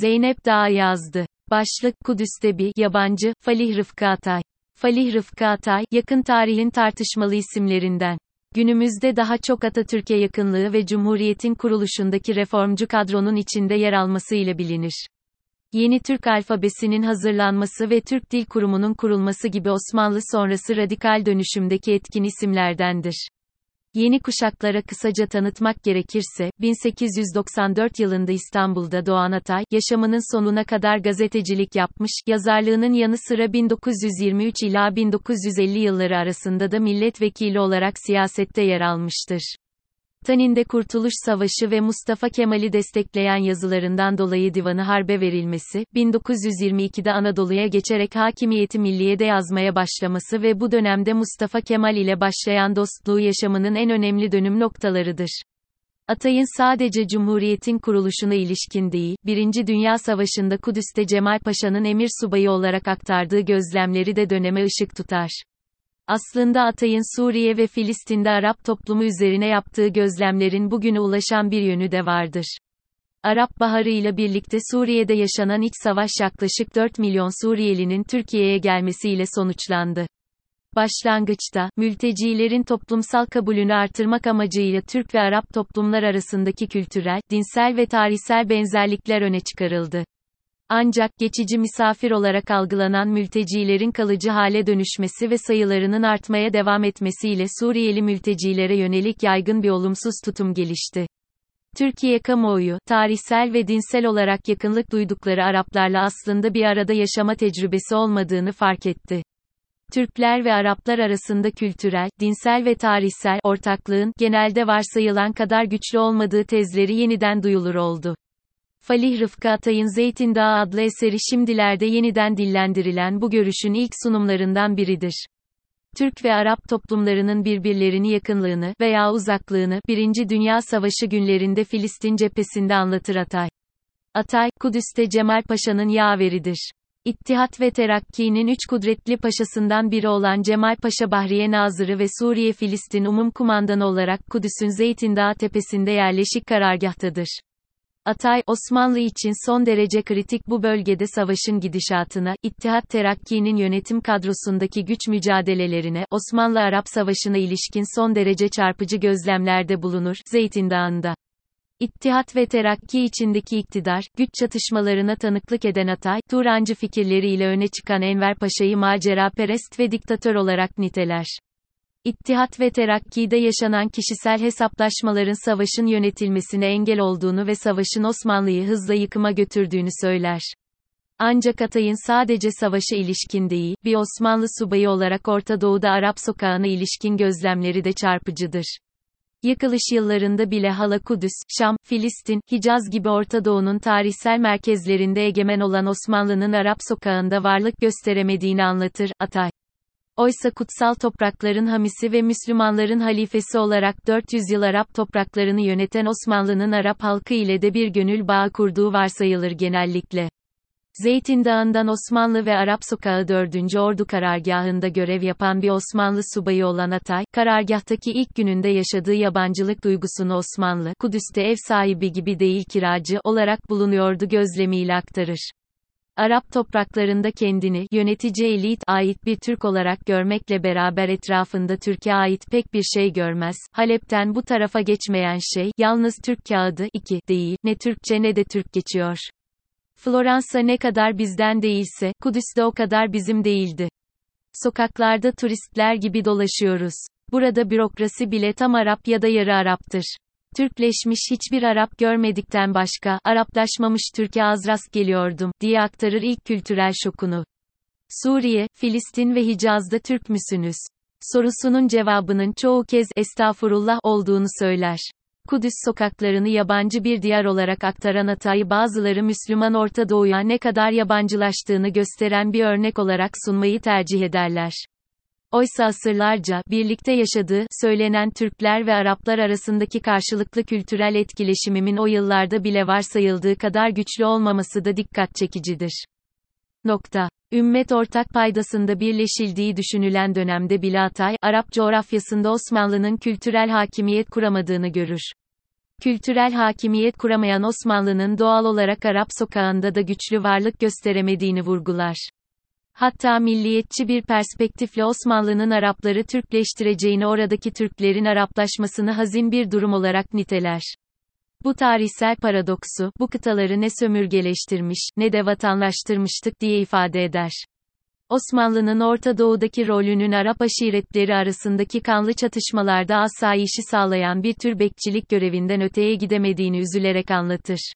Zeynep Dağı yazdı. Başlık: Kudüs'te bir yabancı. Falih Rıfkı Atay. Falih Rıfkı Atay, yakın tarihin tartışmalı isimlerinden. Günümüzde daha çok Atatürk'e yakınlığı ve Cumhuriyet'in kuruluşundaki reformcu kadronun içinde yer almasıyla bilinir. Yeni Türk alfabesinin hazırlanması ve Türk Dil Kurumu'nun kurulması gibi Osmanlı sonrası radikal dönüşümdeki etkin isimlerdendir. Yeni kuşaklara kısaca tanıtmak gerekirse, 1894 yılında İstanbul'da doğan Atay, yaşamının sonuna kadar gazetecilik yapmış, yazarlığının yanı sıra 1923 ila 1950 yılları arasında da milletvekili olarak siyasette yer almıştır. Tanin'de Kurtuluş Savaşı ve Mustafa Kemal'i destekleyen yazılarından dolayı divanı harbe verilmesi, 1922'de Anadolu'ya geçerek Hakimiyeti Milliye'de yazmaya başlaması ve bu dönemde Mustafa Kemal ile başlayan dostluğu yaşamının en önemli dönüm noktalarıdır. Atay'ın sadece Cumhuriyet'in kuruluşuna ilişkin değil, Birinci Dünya Savaşı'nda Kudüs'te Cemal Paşa'nın emir subayı olarak aktardığı gözlemleri de döneme ışık tutar. Aslında Atay'ın Suriye ve Filistin'de Arap toplumu üzerine yaptığı gözlemlerin bugüne ulaşan bir yönü de vardır. Arap Baharı ile birlikte Suriye'de yaşanan iç savaş yaklaşık 4 milyon Suriyelinin Türkiye'ye gelmesiyle sonuçlandı. Başlangıçta, mültecilerin toplumsal kabulünü artırmak amacıyla Türk ve Arap toplumlar arasındaki kültürel, dinsel ve tarihsel benzerlikler öne çıkarıldı. Ancak geçici misafir olarak algılanan mültecilerin kalıcı hale dönüşmesi ve sayılarının artmaya devam etmesiyle Suriyeli mültecilere yönelik yaygın bir olumsuz tutum gelişti. Türkiye kamuoyu, tarihsel ve dinsel olarak yakınlık duydukları Araplarla aslında bir arada yaşama tecrübesi olmadığını fark etti. Türkler ve Araplar arasında kültürel, dinsel ve tarihsel ortaklığın genelde varsayılan kadar güçlü olmadığı tezleri yeniden duyulur oldu. Falih Rıfkı Atay'ın Zeytin Dağı adlı eseri şimdilerde yeniden dillendirilen bu görüşün ilk sunumlarından biridir. Türk ve Arap toplumlarının birbirlerini yakınlığını veya uzaklığını Birinci Dünya Savaşı günlerinde Filistin cephesinde anlatır Atay. Atay, Kudüs'te Cemal Paşa'nın yaveridir. İttihat ve Terakki'nin üç kudretli paşasından biri olan Cemal Paşa Bahriye Nazırı ve Suriye Filistin Umumkumandanı olarak Kudüs'ün Zeytin Dağı tepesinde yerleşik karargâhtadır. Atay, Osmanlı için son derece kritik bu bölgede savaşın gidişatına, İttihat Terakki'nin yönetim kadrosundaki güç mücadelelerine, Osmanlı-Arap Savaşı'na ilişkin son derece çarpıcı gözlemlerde bulunur, Zeytin Dağı'nda. İttihat ve Terakki içindeki iktidar, güç çatışmalarına tanıklık eden Atay, Turancı fikirleriyle öne çıkan Enver Paşa'yı maceraperest ve diktatör olarak niteler. İttihat ve Terakki'de yaşanan kişisel hesaplaşmaların savaşın yönetilmesine engel olduğunu ve savaşın Osmanlı'yı hızla yıkıma götürdüğünü söyler. Ancak Atay'ın sadece savaşa ilişkin değil, bir Osmanlı subayı olarak Orta Doğu'da Arap Sokağı'na ilişkin gözlemleri de çarpıcıdır. Yıkılış yıllarında bile hala Kudüs, Şam, Filistin, Hicaz gibi Orta Doğu'nun tarihsel merkezlerinde egemen olan Osmanlı'nın Arap Sokağı'nda varlık gösteremediğini anlatır Atay. Oysa kutsal toprakların hamisi ve Müslümanların halifesi olarak 400 yıl Arap topraklarını yöneten Osmanlı'nın Arap halkı ile de bir gönül bağı kurduğu varsayılır genellikle. Zeytin Dağı'ndan Osmanlı ve Arap Sokağı 4. Ordu Karargâhı'nda görev yapan bir Osmanlı subayı olan Atay, karargâhtaki ilk gününde yaşadığı yabancılık duygusunu Osmanlı, Kudüs'te ev sahibi gibi değil kiracı olarak bulunuyordu gözlemiyle aktarır. Arap topraklarında kendini yönetici elite ait bir Türk olarak görmekle beraber etrafında Türkiye ait pek bir şey görmez. Halep'ten bu tarafa geçmeyen şey, yalnız Türk kağıdı değil, ne Türkçe ne de Türk geçiyor. Floransa ne kadar bizden değilse, Kudüs de o kadar bizim değildi. Sokaklarda turistler gibi dolaşıyoruz. Burada bürokrasi bile tam Arap ya da yarı Arap'tır. Türkleşmiş hiçbir Arap görmedikten başka, Araplaşmamış Türk'e az rast geliyordum, diye aktarır ilk kültürel şokunu. Suriye, Filistin ve Hicaz'da Türk müsünüz? Sorusunun cevabının çoğu kez, estağfurullah, olduğunu söyler. Kudüs sokaklarını yabancı bir diyar olarak aktaran Atay'ı bazıları Müslüman Orta Doğu'ya ne kadar yabancılaştığını gösteren bir örnek olarak sunmayı tercih ederler. Oysa asırlarca, birlikte yaşadığı, söylenen Türkler ve Araplar arasındaki karşılıklı kültürel etkileşimimin o yıllarda bile varsayıldığı kadar güçlü olmaması da dikkat çekicidir. Ümmet ortak paydasında birleşildiği düşünülen dönemde bile Atay, Arap coğrafyasında Osmanlı'nın kültürel hakimiyet kuramadığını görür. Kültürel hakimiyet kuramayan Osmanlı'nın doğal olarak Arap Sokağı'nda da güçlü varlık gösteremediğini vurgular. Hatta milliyetçi bir perspektifle Osmanlı'nın Arapları Türkleştireceğini, oradaki Türklerin Araplaşmasını hazin bir durum olarak niteler. Bu tarihsel paradoksu, bu kıtaları ne sömürgeleştirmiş, ne de vatandaştırmıştık diye ifade eder. Osmanlı'nın Orta Doğu'daki rolünün Arap aşiretleri arasındaki kanlı çatışmalarda asayişi sağlayan bir tür bekçilik görevinden öteye gidemediğini üzülerek anlatır.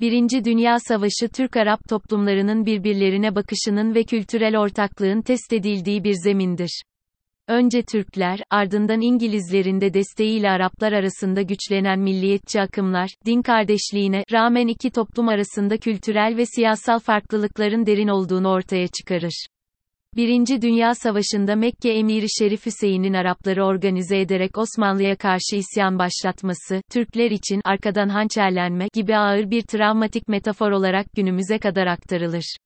Birinci Dünya Savaşı Türk-Arap toplumlarının birbirlerine bakışının ve kültürel ortaklığın test edildiği bir zemindir. Önce Türkler, ardından İngilizlerin de desteğiyle Araplar arasında güçlenen milliyetçi akımlar, din kardeşliğine rağmen iki toplum arasında kültürel ve siyasal farklılıkların derin olduğunu ortaya çıkarır. Birinci Dünya Savaşı'nda Mekke Emiri Şerif Hüseyin'in Arapları organize ederek Osmanlı'ya karşı isyan başlatması, Türkler için arkadan hançerlenme gibi ağır bir travmatik metafor olarak günümüze kadar aktarılır.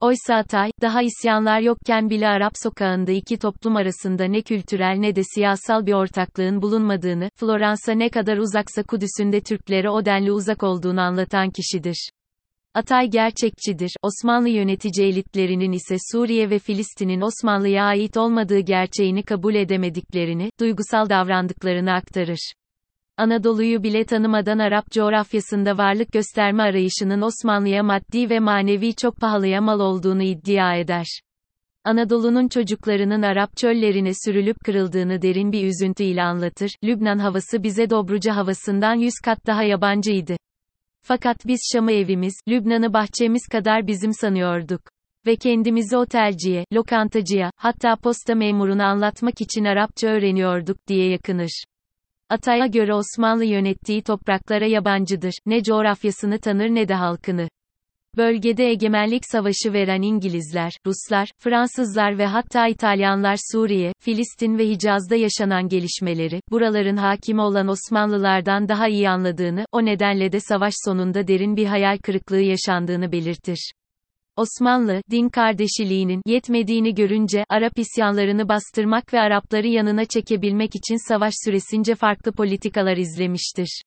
Oysa Atay, daha isyanlar yokken bile Arap Sokağı'nda iki toplum arasında ne kültürel ne de siyasal bir ortaklığın bulunmadığını, Floransa ne kadar uzaksa Kudüs'ün de Türklere o denli uzak olduğunu anlatan kişidir. Atay gerçekçidir, Osmanlı yönetici elitlerinin ise Suriye ve Filistin'in Osmanlı'ya ait olmadığı gerçeğini kabul edemediklerini, duygusal davrandıklarını aktarır. Anadolu'yu bile tanımadan Arap coğrafyasında varlık gösterme arayışının Osmanlı'ya maddi ve manevi çok pahalıya mal olduğunu iddia eder. Anadolu'nun çocuklarının Arap çöllerine sürülüp kırıldığını derin bir üzüntüyle anlatır, Lübnan havası bize Dobruca havasından 100 kat daha yabancıydı. Fakat biz Şam'ı evimiz, Lübnan'ı bahçemiz kadar bizim sanıyorduk. Ve kendimizi otelciye, lokantacıya, hatta posta memuruna anlatmak için Arapça öğreniyorduk, diye yakınır. Atay'a göre Osmanlı yönettiği topraklara yabancıdır, ne coğrafyasını tanır ne de halkını. Bölgede egemenlik savaşı veren İngilizler, Ruslar, Fransızlar ve hatta İtalyanlar Suriye, Filistin ve Hicaz'da yaşanan gelişmeleri, buraların hakimi olan Osmanlılardan daha iyi anladığını, o nedenle de savaş sonunda derin bir hayal kırıklığı yaşandığını belirtir. Osmanlı, din kardeşliğinin yetmediğini görünce, Arap isyanlarını bastırmak ve Arapları yanına çekebilmek için savaş süresince farklı politikalar izlemiştir.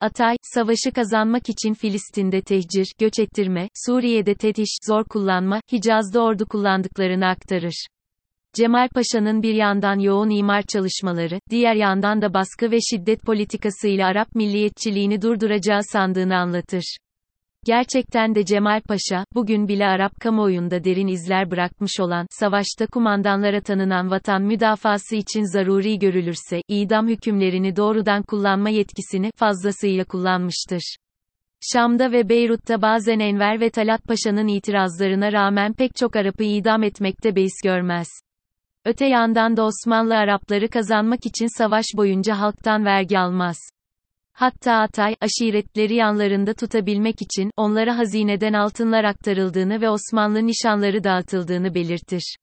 Atay, savaşı kazanmak için Filistin'de tehcir, göç ettirme, Suriye'de tetiş, zor kullanma, Hicaz'da ordu kullandıklarını aktarır. Cemal Paşa'nın bir yandan yoğun imar çalışmaları, diğer yandan da baskı ve şiddet politikasıyla Arap milliyetçiliğini durduracağı sandığını anlatır. Gerçekten de Cemal Paşa, bugün bile Arap kamuoyunda derin izler bırakmış olan, savaşta kumandanlara tanınan vatan müdafası için zaruri görülürse, idam hükümlerini doğrudan kullanma yetkisini, fazlasıyla kullanmıştır. Şam'da ve Beyrut'ta bazen Enver ve Talat Paşa'nın itirazlarına rağmen pek çok Arap'ı idam etmekte beis görmez. Öte yandan da Osmanlı Arapları kazanmak için savaş boyunca halktan vergi almaz. Hatta Atay, aşiretleri yanlarında tutabilmek için, onlara hazineden altınlar aktarıldığını ve Osmanlı nişanları dağıtıldığını belirtir.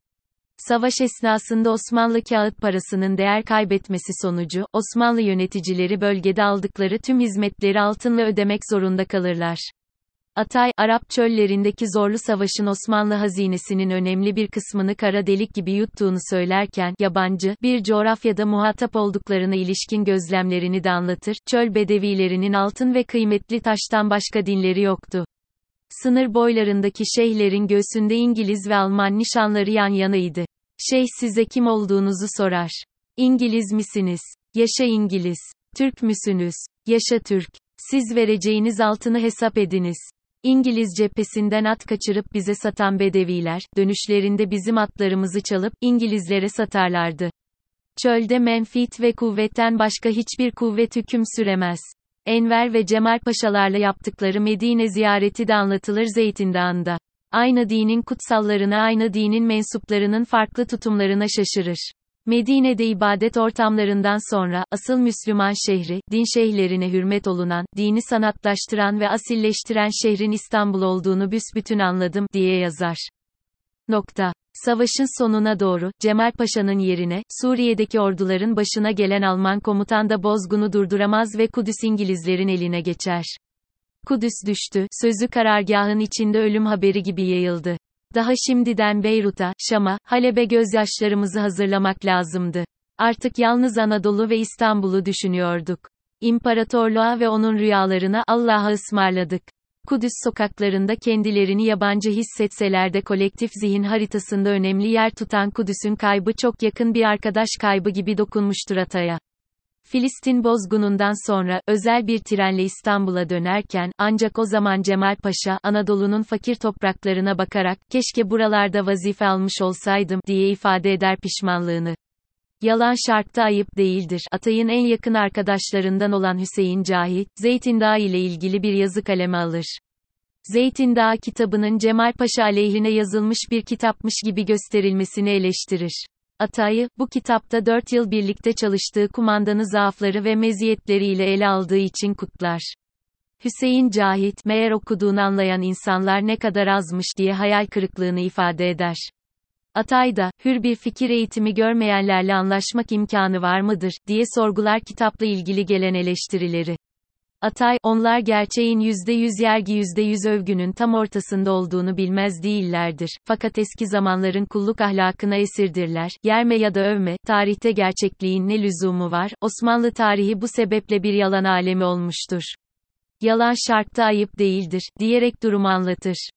Savaş esnasında Osmanlı kağıt parasının değer kaybetmesi sonucu, Osmanlı yöneticileri bölgede aldıkları tüm hizmetleri altınla ödemek zorunda kalırlar. Atay, Arap çöllerindeki zorlu savaşın Osmanlı hazinesinin önemli bir kısmını kara delik gibi yuttuğunu söylerken, yabancı, bir coğrafyada muhatap olduklarına ilişkin gözlemlerini de anlatır, çöl bedevilerinin altın ve kıymetli taştan başka dinleri yoktu. Sınır boylarındaki şeyhlerin göğsünde İngiliz ve Alman nişanları yan yanaydı. Şeyh size kim olduğunuzu sorar. İngiliz misiniz? Yaşa İngiliz. Türk müsünüz? Yaşa Türk. Siz vereceğiniz altını hesap ediniz. İngiliz cephesinden at kaçırıp bize satan bedeviler, dönüşlerinde bizim atlarımızı çalıp, İngilizlere satarlardı. Çölde menfit ve kuvvetten başka hiçbir kuvvet hüküm süremez. Enver ve Cemal Paşalarla yaptıkları Medine ziyareti de anlatılır Zeytin Dağı'nda. Aynı dinin kutsallarına, aynı dinin mensuplarının farklı tutumlarına şaşırır. Medine'de ibadet ortamlarından sonra, asıl Müslüman şehri, din şeyhlerine hürmet olunan, dini sanatlaştıran ve asilleştiren şehrin İstanbul olduğunu büsbütün anladım, diye yazar. Savaşın sonuna doğru, Cemal Paşa'nın yerine, Suriye'deki orduların başına gelen Alman komutan da bozgunu durduramaz ve Kudüs İngilizlerin eline geçer. Kudüs düştü, sözü karargahın içinde ölüm haberi gibi yayıldı. Daha şimdiden Beyrut'a, Şam'a, Halep'e gözyaşlarımızı hazırlamak lazımdı. Artık yalnız Anadolu ve İstanbul'u düşünüyorduk. imparatorluğa ve onun rüyalarına Allah'a ısmarladık. Kudüs sokaklarında kendilerini yabancı hissetseler de kolektif zihin haritasında önemli yer tutan Kudüs'ün kaybı çok yakın bir arkadaş kaybı gibi dokunmuştur Atay'a. Filistin bozgunundan sonra, özel bir trenle İstanbul'a dönerken, ancak o zaman Cemal Paşa, Anadolu'nun fakir topraklarına bakarak, keşke buralarda vazife almış olsaydım, diye ifade eder pişmanlığını. Yalan şartta ayıp değildir. Atay'ın en yakın arkadaşlarından olan Hüseyin Cahit, Zeytin Dağı ile ilgili bir yazı kaleme alır. Zeytin Dağı kitabının Cemal Paşa aleyhine yazılmış bir kitapmış gibi gösterilmesini eleştirir. Atay'ı, bu kitapta 4 yıl birlikte çalıştığı kumandanı zaafları ve meziyetleriyle ele aldığı için kutlar. Hüseyin Cahit, meğer okuduğunu anlayan insanlar ne kadar azmış diye hayal kırıklığını ifade eder. Atay da, hür bir fikir eğitimi görmeyenlerle anlaşmak imkanı var mıdır, diye sorgular kitapla ilgili gelen eleştirileri. Atay, onlar gerçeğin %100 yergi %100 övgünün tam ortasında olduğunu bilmez değillerdir. Fakat eski zamanların kulluk ahlakına esirdirler. Yerme ya da övme, tarihte gerçekliğin ne lüzumu var? Osmanlı tarihi bu sebeple bir yalan alemi olmuştur. Yalan şartta ayıp değildir, diyerek durumu anlatır.